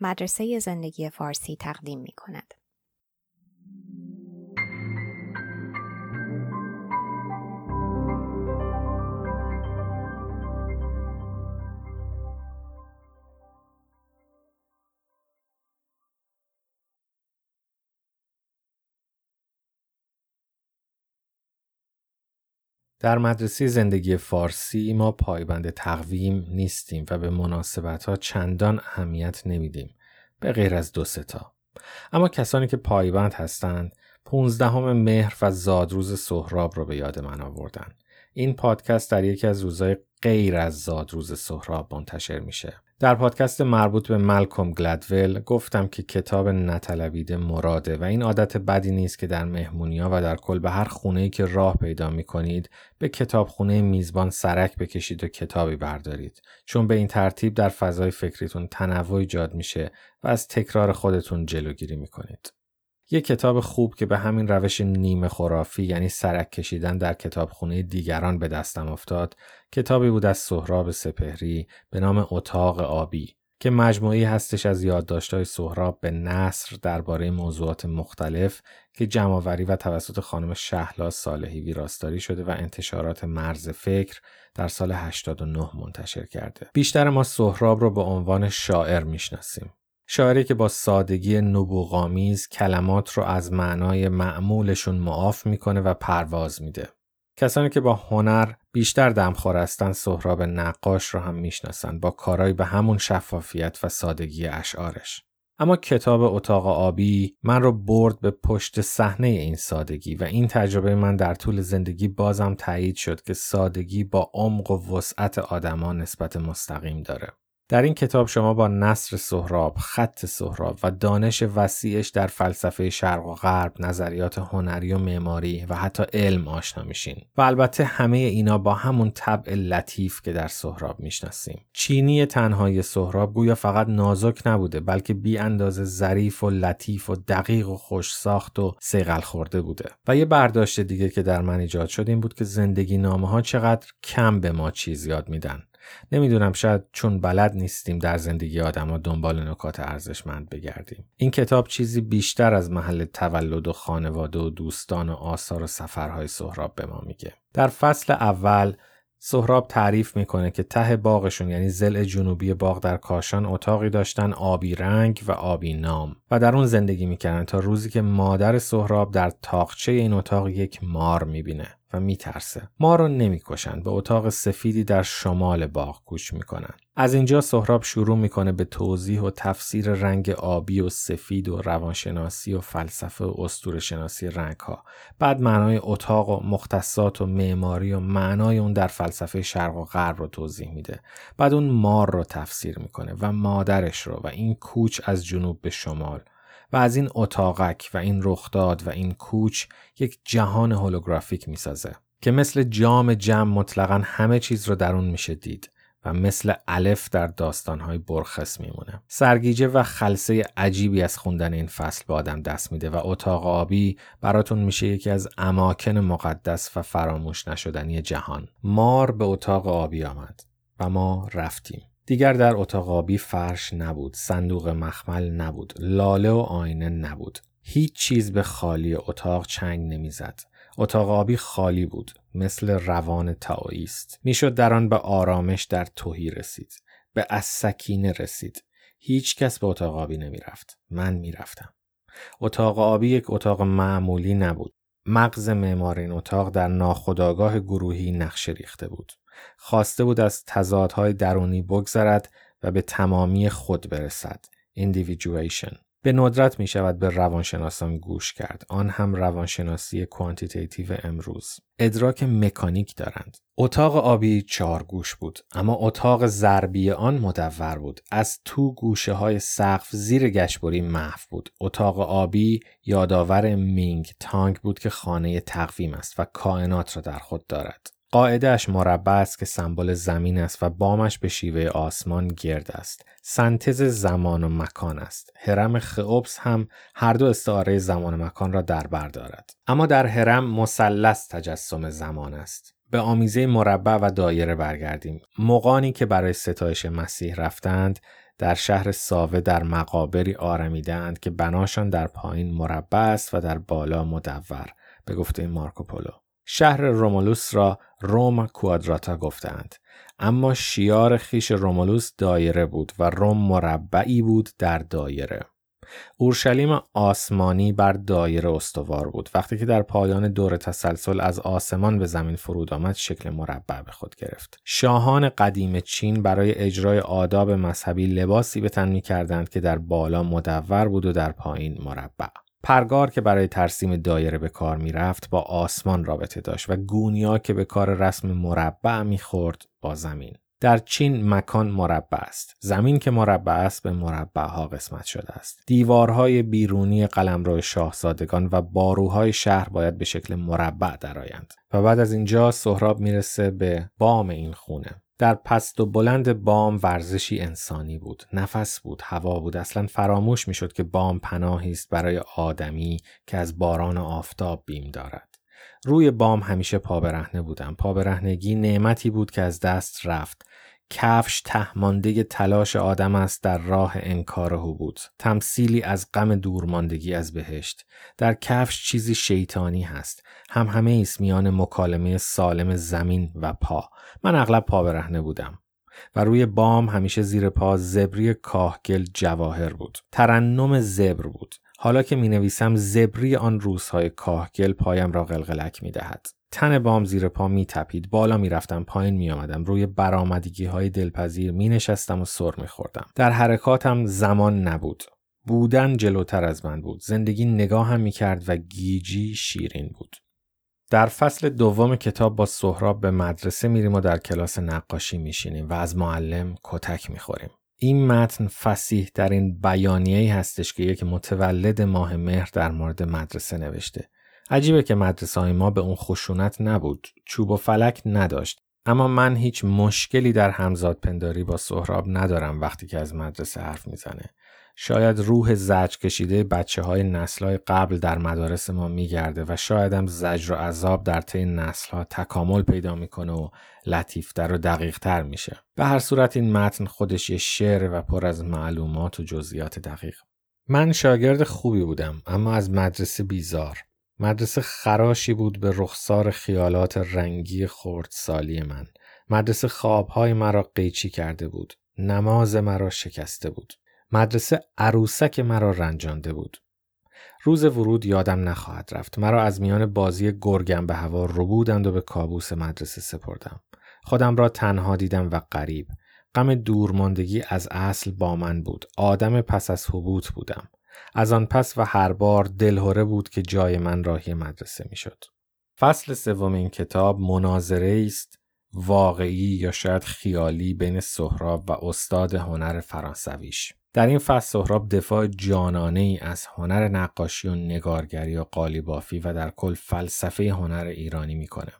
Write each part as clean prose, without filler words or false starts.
مدرسه زندگی فارسی تقدیم می کند. در مدرسه زندگی فارسی ما پایبند تقویم نیستیم و به مناسبت‌ها چندان اهمیت نمیدیم به غیر از 2-3 تا. اما کسانی که پایبند هستند 15 مهر و زادروز سهراب رو به یاد من آوردن. این پادکست در یکی از روزهای غیر از زادروز سهراب منتشر میشه. در پادکست مربوط به مالکوم گلدول گفتم که کتاب نطلبیده مراده و این عادت بدی نیست که در مهمونی‌ها و در کل به هر خونه‌ای که راه پیدا می‌کنید به کتابخونه میزبان سرک بکشید و کتابی بردارید، چون به این ترتیب در فضای فکریتون تنوع ایجاد میشه و از تکرار خودتون جلوگیری می‌کنید. یک کتاب خوب که به همین روش نیمه خرافی یعنی سرک کشیدن در کتابخونه دیگران به دستم افتاد، کتابی بود از سهراب سپهری به نام اتاق آبی که مجموعه‌ای هستش از یادداشت‌های سهراب به نثر درباره موضوعات مختلف که جمع‌آوری و توسط خانم شهلا صالحی ویراستاری شده و انتشارات مرز فکر در سال 89 منتشر کرده. بیشتر ما سهراب رو به عنوان شاعر میشناسیم. شاعری که با سادگی نبوغامیز کلمات رو از معنای معمولشون معاف میکنه و پرواز میده. کسانی که با هنر بیشتر دمخور هستن سهراب نقاش رو هم میشناسن با کارایی به همون شفافیت و سادگی اشعارش. اما کتاب اتاق آبی من رو برد به پشت صحنه این سادگی و این تجربه من در طول زندگی بازم تایید شد که سادگی با عمق و وسعت آدما نسبت مستقیم داره. در این کتاب شما با نثر سهراب، خط سهراب و دانش وسیعش در فلسفه شرق و غرب، نظریات هنری و معماری و حتی علم آشنا میشین. و البته همه اینا با همون طبع لطیف که در سهراب میشناسیم. چینی تنهای سهراب گویا فقط نازک نبوده، بلکه بی اندازه ظریف و لطیف و دقیق و خوش ساخت و صیقل خورده بوده. و یه برداشت دیگه که در من ایجاد شد این بود که زندگی نامه‌ها چقدر کم به ما چیز یاد میدن. نمیدونم، شاید چون بلد نیستیم در زندگی آدم‌ها دنبال نکات ارزشمند بگردیم. این کتاب چیزی بیشتر از محل تولد و خانواده و دوستان و آثار و سفرهای سهراب به ما میگه. در فصل اول سهراب تعریف میکنه که ته باغشون یعنی ضلع جنوبی باغ در کاشان اتاقی داشتن آبی رنگ و آبی نام و در اون زندگی میکردن تا روزی که مادر سهراب در تاقچه این اتاق یک مار میبینه و میترسه. مار رو نمیکشن، به اتاق سفیدی در شمال باغ کوچ میکنن. از اینجا سهراب شروع میکنه به توضیح و تفسیر رنگ آبی و سفید و روانشناسی و فلسفه و اسطوره‌شناسی رنگ‌ها. بعد معنای اتاق و مختصات و معماری و معنای اون در فلسفه شرق و غرب رو توضیح میده. بعد اون مار رو تفسیر میکنه و مادرش رو و این کوچ از جنوب به شمال. و از این اتاقک و این رخداد و این کوچ یک جهان هولوگرافیک میسازه که مثل جام جم مطلقاً همه چیز رو در اون میشه دید و مثل الف در داستانهای برخس میمونه. سرگیجه و خلسه عجیبی از خوندن این فصل به آدم دست میده و اتاق آبی براتون میشه یکی از اماکن مقدس و فراموش نشدنی جهان. مار به اتاق آبی آمد و ما رفتیم. دیگر در اتاق آبی فرش نبود، صندوق مخمل نبود، لاله و آینه نبود. هیچ چیز به خالی اتاق چنگ نمیزد. اتاق آبی خالی بود، مثل روان تائویست. میشد در آن به آرامش در تهی رسید، به از سکینه رسید. هیچ کس به اتاق آبی نمیرفت. من میرفتم. اتاق آبی یک اتاق معمولی نبود. مغز معمار این اتاق در ناخودآگاه گروهی نقشه ریخته بود. خواسته بود از تضادهای درونی بگذرد و به تمامی خود برسد. individuation. به ندرت می شود به روانشناسان گوش کرد. آن هم روانشناسی کوانتیتیتیو امروز. ادراک مکانیک دارند. اتاق آبی 4 گوش بود، اما اتاق ضربی آن مدور بود. از تو گوشه های سقف زیر گشبری محو بود. اتاق آبی یادآور مینگ تانگ بود که خانه تقویم است و کائنات را در خود دارد. قاعده‌اش مربع است که سمبل زمین است و بامش به شیوه آسمان گرد است. سنتز زمان و مکان است. هرم خئوپس هم هر دو استعاره زمان و مکان را در بر دارد. اما در هرم مثلث تجسم زمان است. به آمیزه مربع و دایره برگردیم. مغانی که برای ستایش مسیح رفتند در شهر ساوه در مقابری آرمیدند که بناشان در پایین مربع است و در بالا مدور، به گفته این مارکو پولو. شهر رومولوس را روما کوادراتا گفتند، اما شیار خیش رومولوس دایره بود و روم مربعی بود در دایره. اورشلیم آسمانی بر دایره استوار بود. وقتی که در پایان دور تسلسل از آسمان به زمین فرود آمد، شکل مربع به خود گرفت. شاهان قدیم چین برای اجرای آداب مذهبی لباسی به تن می‌کردند که در بالا مدور بود و در پایین مربع. پرگار که برای ترسیم دایره به کار می‌رفت با آسمان رابطه داشت و گونیا که به کار رسم مربع می‌خورد با زمین. در چین مکان مربع است. زمین که مربع است به مربع‌ها قسمت شده است. دیوارهای بیرونی قلمرو شاهزادگان و باروهای شهر باید به شکل مربع درآیند. و بعد از اینجا سهراب میرسه به بام این خونه. در پست و بلند بام ورزشی انسانی بود. نفس بود، هوا بود. اصلا فراموش میشد که بام پناهی است برای آدمی که از باران و آفتاب بیم دارد. روی بام همیشه پابرهنه بودم. پابرهنگی نعمتی بود که از دست رفت. کفش تهمانده تلاش آدم است در راه انکار حبوط، تمثیلی از غم دورماندگی از بهشت. در کفش چیزی شیطانی هست، همهمه ایست میان مکالمه سالم زمین و پا. من اغلب پابرهنه بودم و روی بام همیشه زیر پا زبری کاهگل جواهر بود. ترنم زبر بود. حالا که می نویسم زبری آن روزهای کاهگل پایم را قلقلک می دهد. تن بام زیر پا می تپید، بالا می رفتم، پایین می آمدم، روی برامدگی های دلپذیر می نشستم و سر می خوردم. در حرکاتم زمان نبود، بودن جلوتر از من بود، زندگی نگاهم می کرد و گیجی شیرین بود. در فصل دوم کتاب با سهراب به مدرسه میریم و در کلاس نقاشی می شینیم و از معلم کتک می خوریم. این متن فصیح در این بیانیه‌ای هستش که یک متولد ماه مهر در مورد مدرسه نوشته. عجیبه که مدرسه‌های ما به اون خشونت نبود، چوب و فلک نداشت. اما من هیچ مشکلی در همزاد پنداری با سهراب ندارم وقتی که از مدرسه حرف میزنه. شاید روح زجر کشیده بچه‌های نسل‌های قبل در مدارس ما میگرده و شاید هم زجر و عذاب در طی نسل‌ها تکامل پیدا میکنه و لطیف‌تر و دقیق‌تر میشه. به هر صورت این متن خودش یه شعر و پر از معلومات و جزئیات دقیق. من شاگرد خوبی بودم، اما از مدرسه بیزار. مدرسه خراشی بود به رخسار خیالات رنگی خردسالی من. مدرسه خواب‌های مرا قیچی کرده بود، نماز مرا شکسته بود. مدرسه عروسک مرا رنجانده بود. روز ورود یادم نخواهد رفت. مرا از میان بازی گرگم به هوا ربودند و به کابوس مدرسه سپردم. خودم را تنها دیدم و غریب. غم دورماندگی از اصل با من بود. آدم پس از حبوط بودم. از آن پس و هر بار دلهره بود که جای من راهی مدرسه میشد. فصل سوم این کتاب مناظره است واقعی یا شاید خیالی بین سهراب و استاد هنر فرانسویش. در این فصل سهراب دفاع جانانه ای از هنر نقاشی و نگارگری و قالیبافی و در کل فلسفه هنر ایرانی میکنه.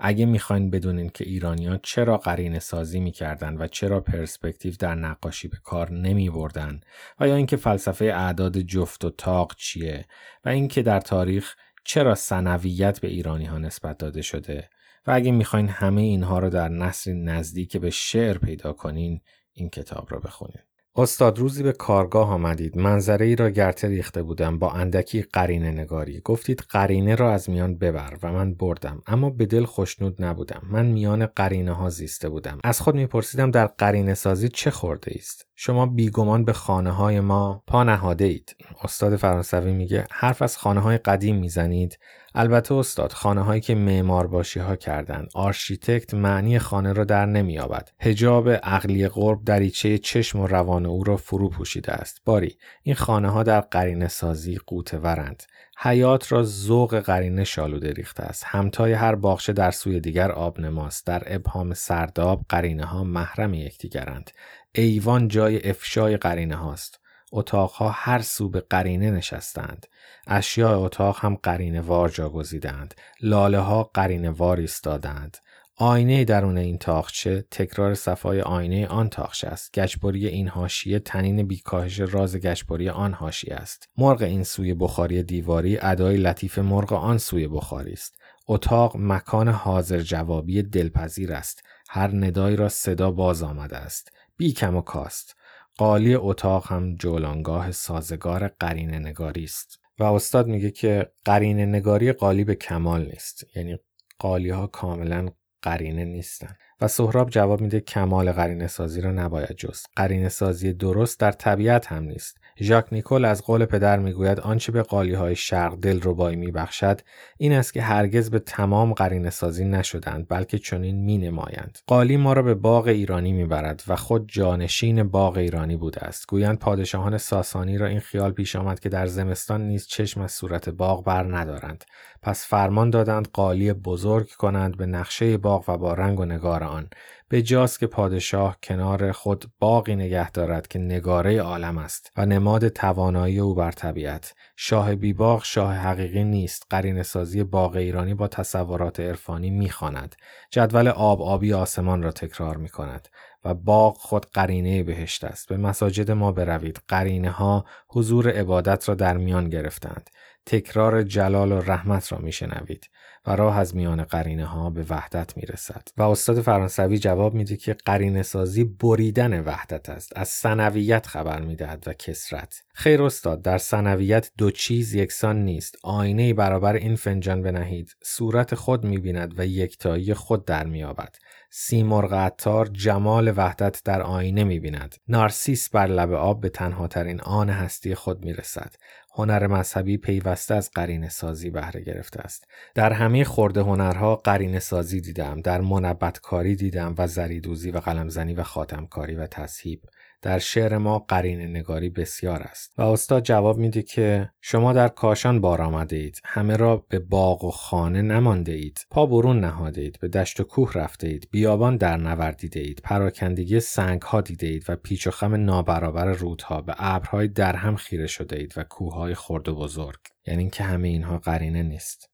اگه میخواین بدونین که ایرانیان چرا قرینه سازی میکردن و چرا پرسپکتیو در نقاشی به کار نمیبردن و یا اینکه فلسفه اعداد جفت و طاق چیه و اینکه در تاریخ چرا ثانویت به ایرانی ها نسبت داده شده و اگه میخواین همه اینها رو در نسل نزدیک به شعر پیدا کنین، این کتاب رو بخونین. استاد روزی به کارگاه آمدید. منظره ای را گرته ریخته بودم با اندکی قرینه نگاری. گفتید قرینه را از میان ببر و من بردم، اما به دل خوشنود نبودم. من میان قرینه ها زیسته بودم. از خود میپرسیدم در قرینه سازی چه خورده است؟ شما بیگمان به خانه های ما پا نهاده اید. استاد فرانسوی میگه حرف از خانه های قدیم میزنید. البته استاد، خانه هایی که معمارباشی ها کردند. آرشیتکت معنی خانه را در نمییابد. حجاب عقلی غرب دریچه چشم و روان او را فرو پوشیده است. باری این خانه ها در قرینه سازی قوته ورند. حیات را ذوق قرینه شالوده ریخته است. همتای هر باغچه در سوی دیگر آبنماست. در ابهام سرداب قرینه ها محرم یکدیگرند. ایوان جای افشای قرینه هاست. اتاقها هر سو به قرینه نشستند. اشیاء اتاق هم قرینه وار جا گزیدند. لاله ها قرینه وار ایستادند. آینه درون این تاقچه تکرار صفای آینه آن تاقچه است. گچبری این حاشیه تنین بیکاهش راز گچبری آن حاشیه است. مرغ این سوی بخاری دیواری ادای لطیف مرغ آن سوی بخاری است. اتاق مکان حاضر جوابی دلپذیر است. هر ندایی را صدا باز آمده است. بی کم و کاست. قالی اتاق هم جولانگاه سازگار قرینه نگاری است و استاد میگه که قرینه نگاری قالی به کمال نیست، یعنی قالی ها کاملا قرینه نیستن و سهراب جواب میده کمال قرینه سازی را نباید جست، قرینه سازی درست در طبیعت هم نیست. ژاک نیکل از قول پدر میگوید آنچه به قالی های شرق دل ربایی میبخشد این است که هرگز به تمام قرینه سازی نشدند بلکه چنین مینمایند. قالی ما را به باغ ایرانی میبرد و خود جانشین باغ ایرانی بوده است. گویند پادشاهان ساسانی را این خیال پیش آمد که در زمستان نیز چشم از صورت باغ بر ندارند، پس فرمان دادند قالی بزرگ کنند به نقشه باغ و با رنگ و نگار آن، به جاست که پادشاه کنار خود باغی نگه دارد که نگاره عالم است و نماد توانایی او بر طبیعت. شاه بیباغ شاه حقیقی نیست. قرینه سازی باغ ایرانی با تصورات عرفانی میخواند، جدول آب آبی آسمان را تکرار میکند و باغ خود قرینه بهشت است. به مساجد ما بروید، قرینه ها حضور عبادت را در میان گرفتند، تکرار جلال و رحمت را میشنوید و راه از میان قرینه ها به وحدت میرسد. و استاد فرانسوی جواب میده که قرینه سازی بریدن وحدت است، از ثانویت خبر میدهد و کسرت. خیر استاد، در ثانویت دو چیز یکسان نیست. آینه برابر این فنجان بنهید، صورت خود میبیند و یکتایی خود در مییابد. سیمرغ عطار جمال وحدت در آینه میبیند. نارسیس بر لب آب به تنها ترین آن هستی خود میرسد. هنر مذهبی پیوسته از قرینه سازی بهره گرفته است. در همه خرده هنرها قرینه سازی دیدم، در منبتکاری دیدم و زریدوزی و قلمزنی و خاتمکاری و تسهیب. در شعر ما قرینه نگاری بسیار است. و استاد جواب میده که شما در کاشان بار آمده اید، همه را به باغ و خانه نمانده اید، پا برون نهاده اید، به دشت و کوه رفته اید، بیابان در نوردیده اید، پراکندگی سنگ ها دیده اید و پیچ و خم نابرابر رودها، به ابرهای درهم خیره شده اید و کوههای خرد و بزرگ، یعنی این که همه اینها قرینه نیست.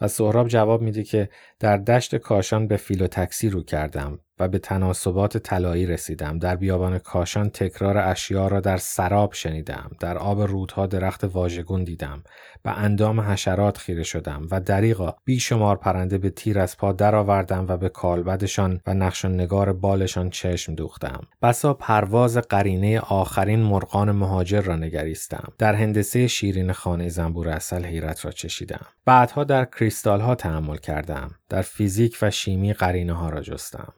و سهراب جواب میده که در دشت کاشان به فیلوتکسی رو کردم و به تناسبات طلایی رسیدم. در بیابان کاشان تکرار اشیاء را در سراب شنیدم، در آب رودها درخت واژگون دیدم، به اندام حشرات خیره شدم و دریغا بیشمار پرنده به تیر از پا درآوردم و به کالبدشان و نقش و نگار بالشان چشم دوختم. بسا پرواز قرینه آخرین مرغان مهاجر را نگریستم، در هندسه شیرین خانه زنبور عسل حیرت را چشیدم، بعدها در کریستال ها تأمل کردم، در فیزیک و شیمی قرینه ها را جستم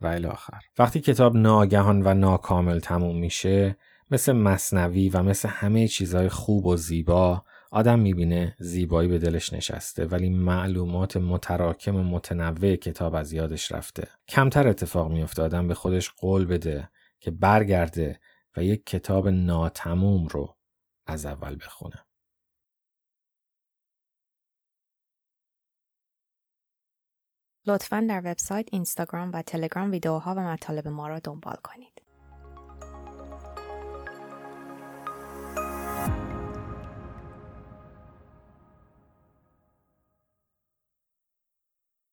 و الاخر. وقتی کتاب ناگهان و ناکامل تموم میشه، مثل مثنوی و مثل همه چیزهای خوب و زیبا، آدم میبینه زیبایی به دلش نشسته ولی معلومات متراکم و متنوع کتاب از یادش رفته. کمتر اتفاق میفته آدم به خودش قول بده که برگرده و یک کتاب ناتموم رو از اول بخونه. لطفاً در وبسایت، اینستاگرام و تلگرام ویدیوها و مطالب ما را دنبال کنید.